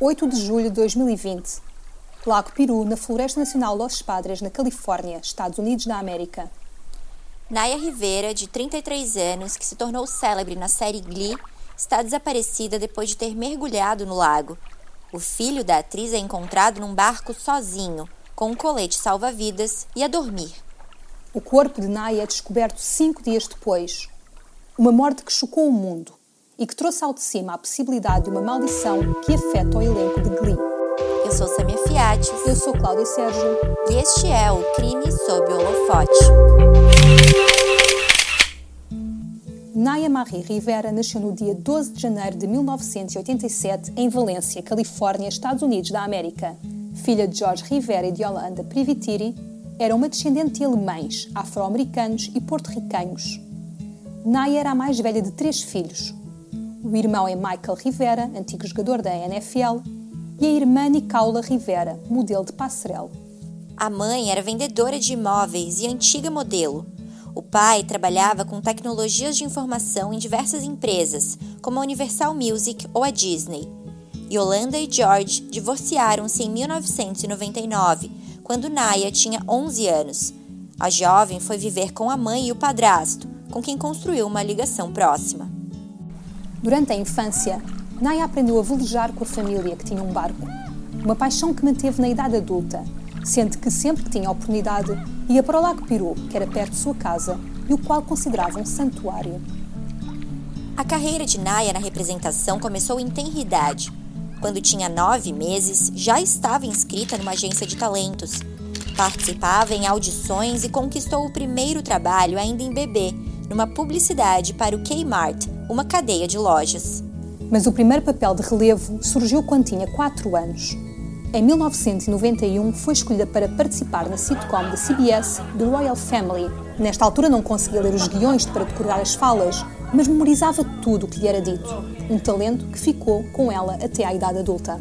8 de julho de 2020, Lago Piru, na Floresta Nacional Los Padres, na Califórnia, Estados Unidos da América. Naya Rivera, de 33 anos, que se tornou célebre na série Glee, está desaparecida depois de ter mergulhado no lago. O filho da atriz é encontrado num barco sozinho, com um colete salva-vidas e a dormir. O corpo de Naya é descoberto 5 dias depois. Uma morte que chocou o mundo e que trouxe ao de cima a possibilidade de uma maldição que afeta o elenco de Glee. Eu sou Samia Fiati. Eu sou Cláudia Sérgio. E este é o Crime sob o Holofote. Naya Marie Rivera nasceu no dia 12 de janeiro de 1987 em Valência, Califórnia, Estados Unidos da América. Filha de Jorge Rivera e de Yolanda Privitiri, era uma descendente de alemães, afro-americanos e porto-ricanos. Naya era a mais velha de 3 filhos. O irmão é Michael Rivera, antigo jogador da NFL, e a irmã Nicola Rivera, modelo de passarela. A mãe era vendedora de imóveis e antiga modelo. O pai trabalhava com tecnologias de informação em diversas empresas, como a Universal Music ou a Disney. Yolanda e George divorciaram-se em 1999, quando Naya tinha 11 anos. A jovem foi viver com a mãe e o padrasto, com quem construiu uma ligação próxima. Durante a infância, Naya aprendeu a velejar com a família, que tinha um barco. Uma paixão que manteve na idade adulta, sendo que sempre que tinha oportunidade ia para o Lago Piru, que era perto de sua casa e o qual considerava um santuário. A carreira de Naya na representação começou em tenra idade. Quando tinha 9 meses, já estava inscrita numa agência de talentos. Participava em audições e conquistou o primeiro trabalho ainda em bebê, numa publicidade para o Kmart, uma cadeia de lojas. Mas o primeiro papel de relevo surgiu quando tinha 4 anos. Em 1991, foi escolhida para participar na sitcom da CBS, The Royal Family. Nesta altura não conseguia ler os guiões para decorar as falas, mas memorizava tudo o que lhe era dito, um talento que ficou com ela até à idade adulta.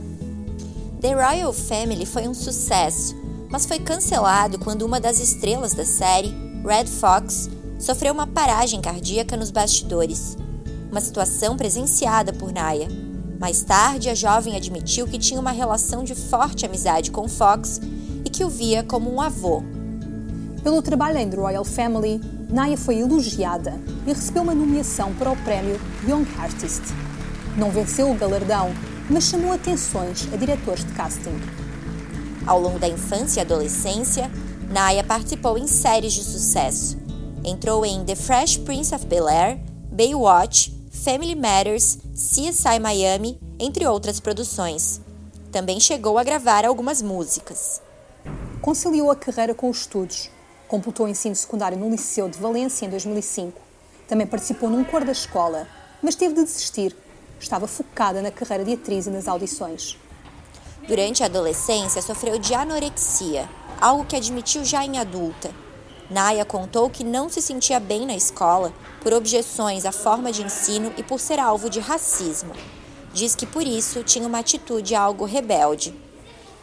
The Royal Family foi um sucesso, mas foi cancelado quando uma das estrelas da série, Red Fox, sofreu uma paragem cardíaca nos bastidores. Uma situação presenciada por Naya. Mais tarde, a jovem admitiu que tinha uma relação de forte amizade com Fox e que o via como um avô. Pelo trabalho em The Royal Family, Naya foi elogiada e recebeu uma nomeação para o prémio Young Artist. Não venceu o galardão, mas chamou atenções a diretores de casting. Ao longo da infância e adolescência, Naya participou em séries de sucesso. Entrou em The Fresh Prince of Bel-Air, Baywatch, Family Matters, CSI Miami, entre outras produções. Também chegou a gravar algumas músicas. Conciliou a carreira com os estudos. Completou o ensino secundário no Liceu de Valência em 2005. Também participou num coro da escola, mas teve de desistir. Estava focada na carreira de atriz e nas audições. Durante a adolescência, sofreu de anorexia, algo que admitiu já em adulta. Naya contou que não se sentia bem na escola por objeções à forma de ensino e por ser alvo de racismo. Diz que por isso tinha uma atitude algo rebelde.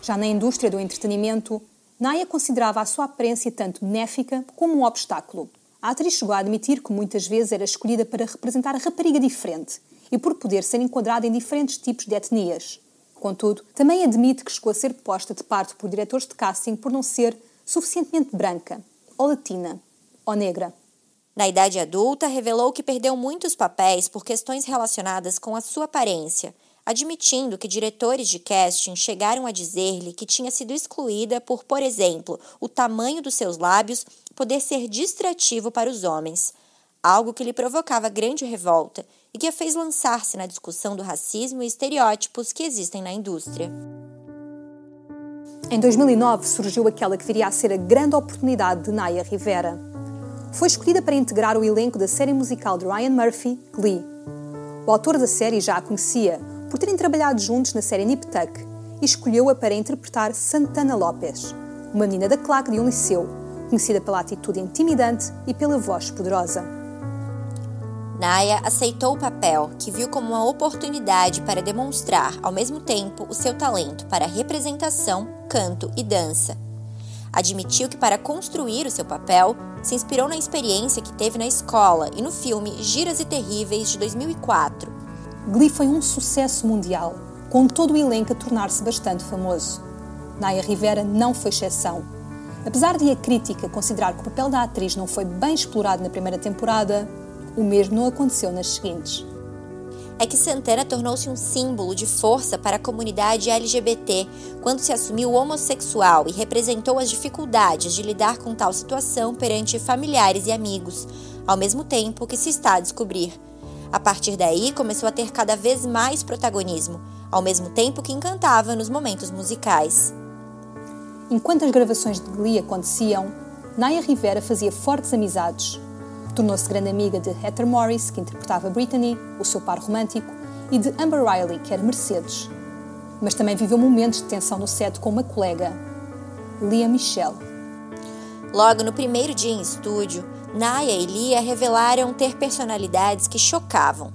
Já na indústria do entretenimento, Naya considerava a sua aparência tanto benéfica como um obstáculo. A atriz chegou a admitir que muitas vezes era escolhida para representar a rapariga diferente e por poder ser enquadrada em diferentes tipos de etnias. Contudo, também admite que chegou a ser posta de parte por diretores de casting por não ser suficientemente branca, ou latina, ou negra. Na idade adulta, revelou que perdeu muitos papéis por questões relacionadas com a sua aparência, admitindo que diretores de casting chegaram a dizer-lhe que tinha sido excluída por exemplo, o tamanho dos seus lábios poder ser distrativo para os homens, algo que lhe provocava grande revolta e que a fez lançar-se na discussão do racismo e estereótipos que existem na indústria. Em 2009 surgiu aquela que viria a ser a grande oportunidade de Naya Rivera. Foi escolhida para integrar o elenco da série musical de Ryan Murphy, Glee. O autor da série já a conhecia por terem trabalhado juntos na série Nip-Tuck e escolheu-a para interpretar Santana López, uma menina da claque de um liceu, conhecida pela atitude intimidante e pela voz poderosa. Naya aceitou o papel, que viu como uma oportunidade para demonstrar, ao mesmo tempo, o seu talento para representação, canto e dança. Admitiu que, para construir o seu papel, se inspirou na experiência que teve na escola e no filme Giras e Terríveis de 2004. Glee foi um sucesso mundial, com todo o elenco a tornar-se bastante famoso. Naya Rivera não foi exceção. Apesar de a crítica considerar que o papel da atriz não foi bem explorado na primeira temporada, o mesmo não aconteceu nas seguintes. É que Santana tornou-se um símbolo de força para a comunidade LGBT quando se assumiu homossexual e representou as dificuldades de lidar com tal situação perante familiares e amigos, ao mesmo tempo que se está a descobrir. A partir daí, começou a ter cada vez mais protagonismo, ao mesmo tempo que encantava nos momentos musicais. Enquanto as gravações de Glee aconteciam, Naya Rivera fazia fortes amizades. Tornou-se grande amiga de Heather Morris, que interpretava Brittany, o seu par romântico, e de Amber Riley, que era Mercedes. Mas também viveu momentos de tensão no set com uma colega, Lia Michele. Logo no primeiro dia em estúdio, Naya e Lia revelaram ter personalidades que chocavam.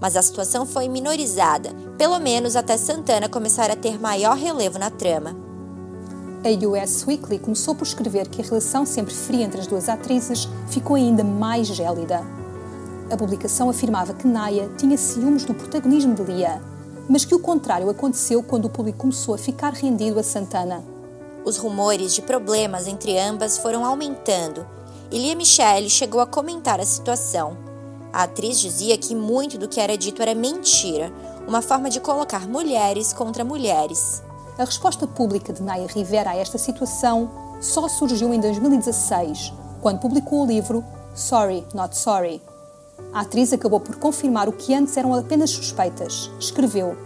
Mas a situação foi minorizada, pelo menos até Santana começar a ter maior relevo na trama. A US Weekly começou por escrever que a relação sempre fria entre as duas atrizes ficou ainda mais gélida. A publicação afirmava que Naya tinha ciúmes do protagonismo de Lia, mas que o contrário aconteceu quando o público começou a ficar rendido a Santana. Os rumores de problemas entre ambas foram aumentando e Lia Michele chegou a comentar a situação. A atriz dizia que muito do que era dito era mentira, uma forma de colocar mulheres contra mulheres. A resposta pública de Naya Rivera a esta situação só surgiu em 2016, quando publicou o livro Sorry, Not Sorry. A atriz acabou por confirmar o que antes eram apenas suspeitas. Escreveu: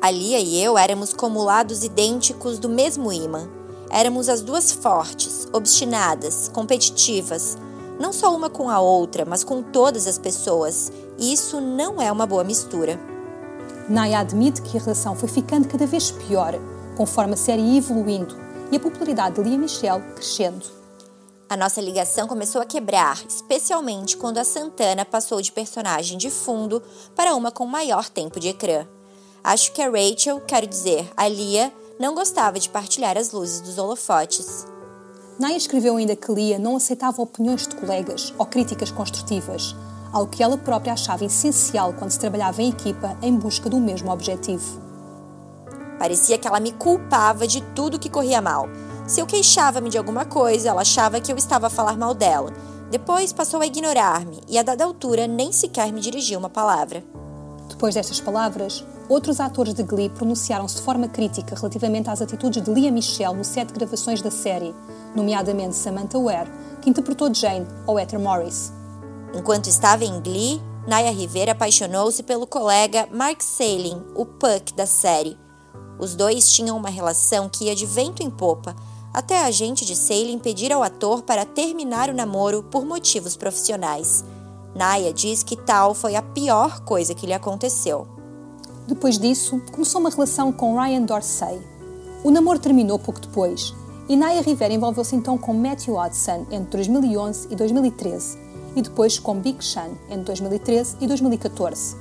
"A Lia e eu éramos como lados idênticos do mesmo ímã. Éramos as duas fortes, obstinadas, competitivas. Não só uma com a outra, mas com todas as pessoas. E isso não é uma boa mistura." Naya admite que a relação foi ficando cada vez pior, conforme a série evoluindo e a popularidade de Lia Michele crescendo. "A nossa ligação começou a quebrar, especialmente quando a Santana passou de personagem de fundo para uma com maior tempo de ecrã. Acho que a Rachel, quero dizer, a Lia, não gostava de partilhar as luzes dos holofotes." Naya escreveu ainda que Lia não aceitava opiniões de colegas ou críticas construtivas, algo que ela própria achava essencial quando se trabalhava em equipa em busca do mesmo objetivo. "Parecia que ela me culpava de tudo que corria mal. Se eu queixava-me de alguma coisa, ela achava que eu estava a falar mal dela. Depois passou a ignorar-me e, a dada altura, nem sequer me dirigiu uma palavra." Depois destas palavras, outros atores de Glee pronunciaram-se de forma crítica relativamente às atitudes de Lia Michele no set de gravações da série, nomeadamente Samantha Ware, que interpretou Jane, ou Heather Morris. Enquanto estava em Glee, Naya Rivera apaixonou-se pelo colega Mark Salling, o Puck da série. Os dois tinham uma relação que ia de vento em popa, até a agente de Salling pedir ao ator para terminar o namoro por motivos profissionais. Naya diz que tal foi a pior coisa que lhe aconteceu. Depois disso, começou uma relação com Ryan Dorsey. O namoro terminou pouco depois, e Naya Rivera envolveu-se então com Matthew Watson entre 2011 e 2013, e depois com Big Sean entre 2013 e 2014.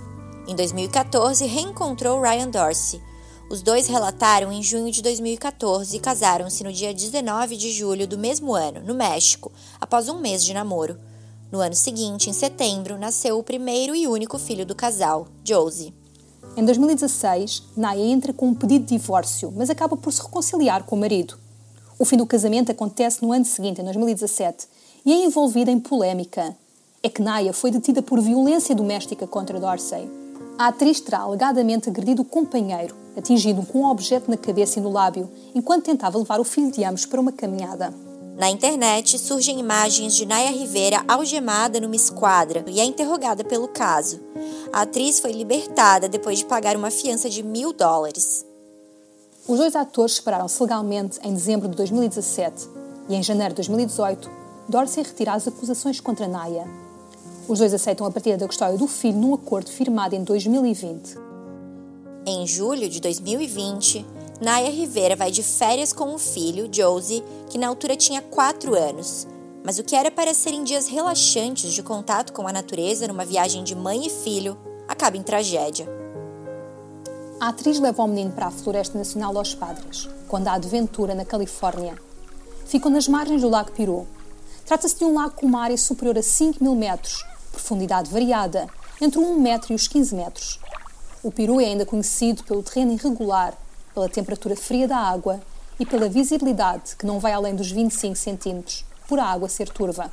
Em 2014, reencontrou Ryan Dorsey. Os dois relataram em junho de 2014 e casaram-se no dia 19 de julho do mesmo ano, no México, após um mês de namoro. No ano seguinte, em setembro, nasceu o primeiro e único filho do casal, Josey. Em 2016, Naya entra com um pedido de divórcio, mas acaba por se reconciliar com o marido. O fim do casamento acontece no ano seguinte, em 2017, e é envolvida em polémica. É que Naya foi detida por violência doméstica contra Dorsey. A atriz terá alegadamente agredido o companheiro, atingido com um objeto na cabeça e no lábio, enquanto tentava levar o filho de ambos para uma caminhada. Na internet, surgem imagens de Naya Rivera algemada numa esquadra e é interrogada pelo caso. A atriz foi libertada depois de pagar uma fiança de $1.000. Os dois atores separaram-se legalmente em dezembro de 2017 e, em janeiro de 2018, Dorsey retira as acusações contra Naya. Os dois aceitam a partilha da custódia do filho num acordo firmado em 2020. Em julho de 2020, Naya Rivera vai de férias com o filho, Josey, que na altura tinha 4 anos. Mas o que era para serem dias relaxantes de contato com a natureza numa viagem de mãe e filho, acaba em tragédia. A atriz leva o menino para a Floresta Nacional Los Padres, Condado de Ventura, na Califórnia. Ficam nas margens do Lago Piru. Trata-se de um lago com uma área superior a 5.000 metros, profundidade variada, entre 1 metro e os 15 metros. O Peru é ainda conhecido pelo terreno irregular, pela temperatura fria da água e pela visibilidade, que não vai além dos 25 centímetros, por a água ser turva.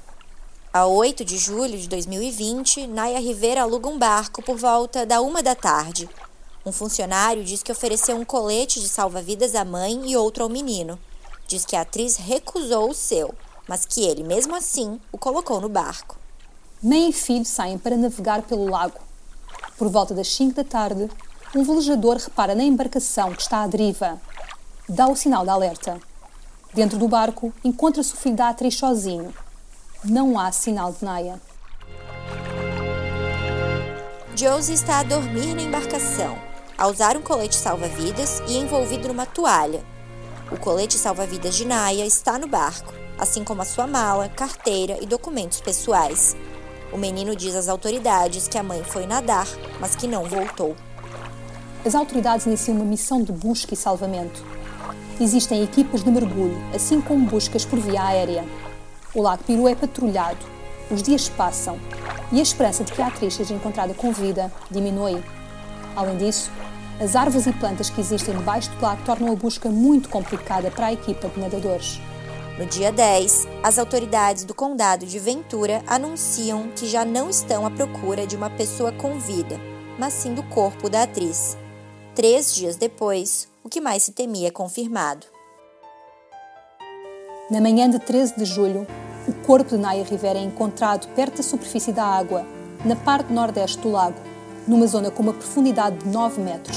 A 8 de julho de 2020, Naya Rivera aluga um barco por volta da 1 da tarde. Um funcionário diz que ofereceu um colete de salva-vidas à mãe e outro ao menino. Diz que a atriz recusou o seu, mas que ele, mesmo assim, o colocou no barco. Mãe e filho saem para navegar pelo lago. Por volta das 5 da tarde, um velejador repara na embarcação que está à deriva. Dá o sinal de alerta. Dentro do barco, encontra-se o filho da atriz sozinho. Não há sinal de Naya. Josey está a dormir na embarcação, a usar um colete salva-vidas e envolvido numa toalha. O colete salva-vidas de Naya está no barco, assim como a sua mala, carteira e documentos pessoais. O menino diz às autoridades que a mãe foi nadar, mas que não voltou. As autoridades iniciam uma missão de busca e salvamento. Existem equipas de mergulho, assim como buscas por via aérea. O Lago Piru é patrulhado, os dias passam e a esperança de que a atriz seja encontrada com vida diminui. Além disso, as árvores e plantas que existem debaixo do lago tornam a busca muito complicada para a equipa de nadadores. No dia 10, as autoridades do Condado de Ventura anunciam que já não estão à procura de uma pessoa com vida, mas sim do corpo da atriz. 3 dias depois, o que mais se temia é confirmado. Na manhã de 13 de julho, o corpo de Naya Rivera é encontrado perto da superfície da água, na parte nordeste do lago, numa zona com uma profundidade de 9 metros.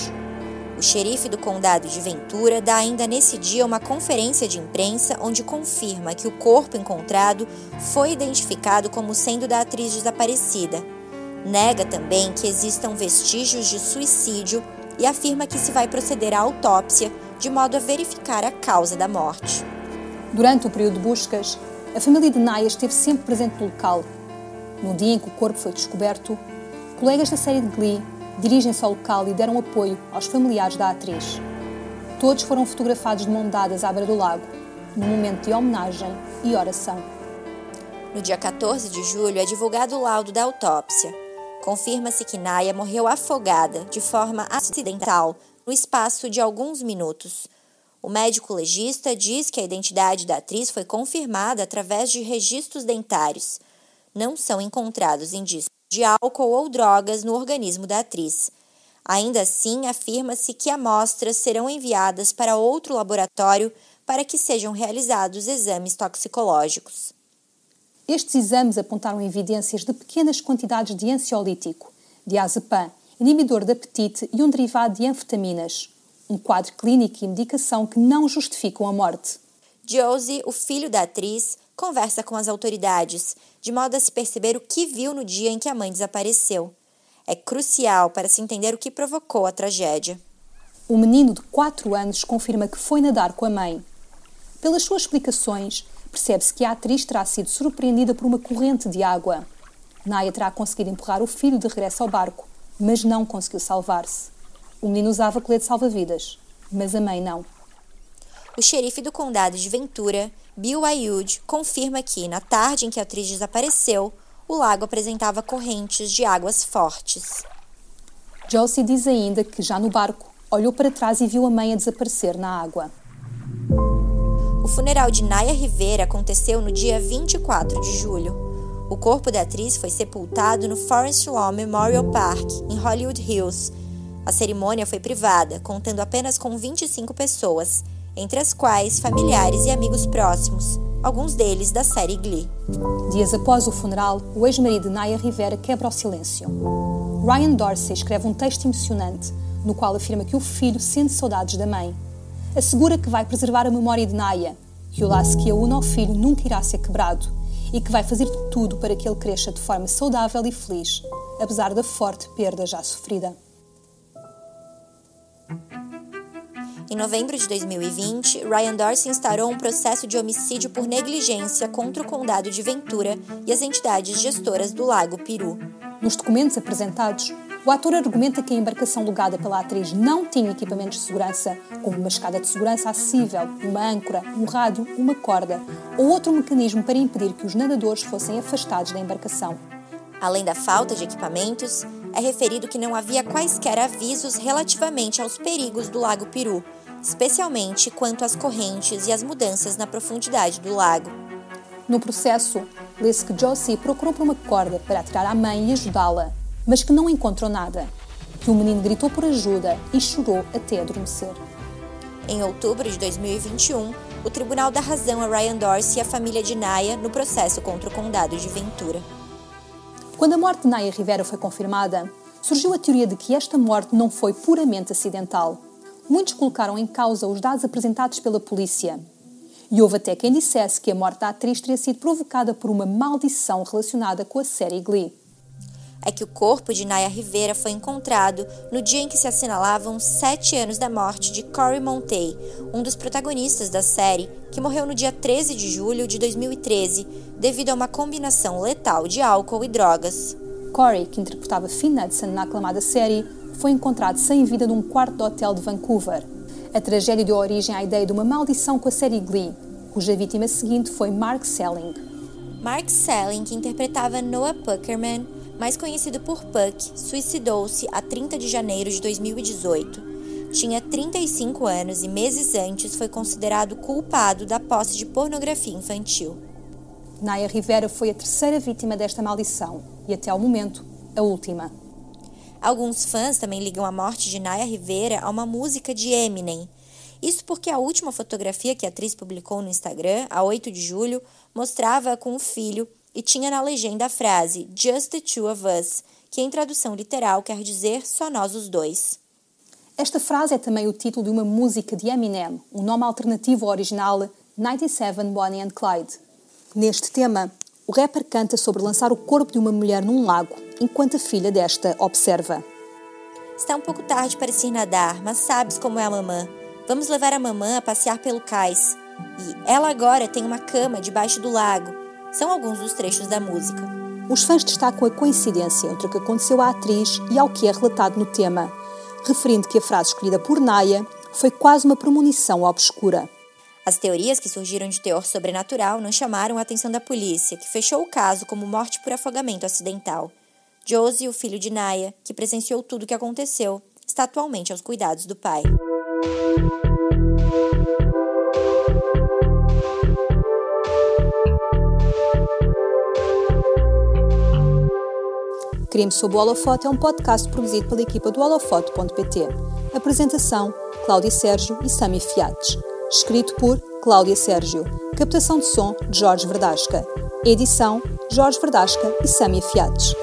O xerife do Condado de Ventura dá ainda nesse dia uma conferência de imprensa onde confirma que o corpo encontrado foi identificado como sendo da atriz desaparecida. Nega também que existam vestígios de suicídio e afirma que se vai proceder à autópsia de modo a verificar a causa da morte. Durante o período de buscas, a família de Naya esteve sempre presente no local. No dia em que o corpo foi descoberto, colegas da série de Glee dirigem-se ao local e deram apoio aos familiares da atriz. Todos foram fotografados de mão dadas à beira do lago, num momento de homenagem e oração. No dia 14 de julho é divulgado o laudo da autópsia. Confirma-se que Naya morreu afogada, de forma acidental, no espaço de alguns minutos. O médico legista diz que a identidade da atriz foi confirmada através de registros dentários. Não são encontrados indícios de álcool ou drogas no organismo da atriz. Ainda assim, afirma-se que amostras serão enviadas para outro laboratório para que sejam realizados exames toxicológicos. Estes exames apontaram evidências de pequenas quantidades de ansiolítico, diazepam, inibidor de apetite e um derivado de anfetaminas. Um quadro clínico e medicação que não justificam a morte. Josey, o filho da atriz, conversa com as autoridades, de modo a se perceber o que viu no dia em que a mãe desapareceu. É crucial para se entender o que provocou a tragédia. O menino de 4 anos confirma que foi nadar com a mãe. Pelas suas explicações, percebe-se que a atriz terá sido surpreendida por uma corrente de água. Naya terá conseguido empurrar o filho de regresso ao barco, mas não conseguiu salvar-se. O menino usava colete salva-vidas, mas a mãe não. O xerife do Condado de Ventura, Bill Ayud, confirma que, na tarde em que a atriz desapareceu, o lago apresentava correntes de águas fortes. Josey diz ainda que, já no barco, olhou para trás e viu a mãe a desaparecer na água. O funeral de Naya Rivera aconteceu no dia 24 de julho. O corpo da atriz foi sepultado no Forest Lawn Memorial Park, em Hollywood Hills. A cerimônia foi privada, contando apenas com 25 pessoas, entre as quais familiares e amigos próximos, alguns deles da série Glee. Dias após o funeral, o ex-marido de Naya Rivera quebra o silêncio. Ryan Dorsey escreve um texto emocionante, no qual afirma que o filho sente saudades da mãe. Assegura que vai preservar a memória de Naya, que o laço que a une ao filho nunca irá ser quebrado e que vai fazer tudo para que ele cresça de forma saudável e feliz, apesar da forte perda já sofrida. Em novembro de 2020, Ryan Dorsey instaurou um processo de homicídio por negligência contra o Condado de Ventura e as entidades gestoras do Lago Piru. Nos documentos apresentados, o ator argumenta que a embarcação alugada pela atriz não tinha equipamentos de segurança, como uma escada de segurança acessível, uma âncora, um rádio, uma corda ou outro mecanismo para impedir que os nadadores fossem afastados da embarcação. Além da falta de equipamentos, é referido que não havia quaisquer avisos relativamente aos perigos do Lago Piru, especialmente quanto às correntes e às mudanças na profundidade do lago. No processo, lê-se que Josey procurou por uma corda para atirar à mãe e ajudá-la, mas que não encontrou nada, que o menino gritou por ajuda e chorou até adormecer. Em outubro de 2021, o Tribunal dá razão a Ryan Dorsey e a família de Naya no processo contra o Condado de Ventura. Quando a morte de Naya Rivera foi confirmada, surgiu a teoria de que esta morte não foi puramente acidental. Muitos colocaram em causa os dados apresentados pela polícia. E houve até quem dissesse que a morte da atriz teria sido provocada por uma maldição relacionada com a série Glee. É que o corpo de Naya Rivera foi encontrado no dia em que se assinalavam 7 anos da morte de Corey Monteith, um dos protagonistas da série, que morreu no dia 13 de julho de 2013, devido a uma combinação letal de álcool e drogas. Corey, que interpretava Finn Hudson na aclamada série, foi encontrado sem vida num quarto do hotel de Vancouver. A tragédia deu origem à ideia de uma maldição com a série Glee, cuja vítima seguinte foi Mark Salling. Mark Salling, que interpretava Noah Puckerman, mais conhecido por Puck, suicidou-se a 30 de janeiro de 2018. Tinha 35 anos e meses antes foi considerado culpado da posse de pornografia infantil. Naya Rivera foi a terceira vítima desta maldição e, até ao momento, a última. Alguns fãs também ligam a morte de Naya Rivera a uma música de Eminem. Isso porque a última fotografia que a atriz publicou no Instagram, a 8 de julho, mostrava-a com o filho e tinha na legenda a frase "Just the two of us", que em tradução literal quer dizer "só nós os dois". Esta frase é também o título de uma música de Eminem, o nome alternativo ao original 97 Bonnie and Clyde. Neste tema, o rapper canta sobre lançar o corpo de uma mulher num lago, enquanto a filha desta observa. Está um pouco tarde para se ir nadar, mas sabes como é a mamã. Vamos levar a mamã a passear pelo cais. E ela agora tem uma cama debaixo do lago. São alguns dos trechos da música. Os fãs destacam a coincidência entre o que aconteceu à atriz e ao que é relatado no tema, referindo que a frase escolhida por Naya foi quase uma premonição obscura. As teorias que surgiram de teor sobrenatural não chamaram a atenção da polícia, que fechou o caso como morte por afogamento acidental. Josey, o filho de Naya, que presenciou tudo o que aconteceu, está atualmente aos cuidados do pai. Crime sob o Holofote é um podcast produzido pela equipa do holofote.pt. Apresentação: Cláudia Sérgio e Sami Fiates. Escrito por Cláudia Sérgio. Captação de som de Jorge Verdasca. Edição: Jorge Verdasca e Sami Fiates.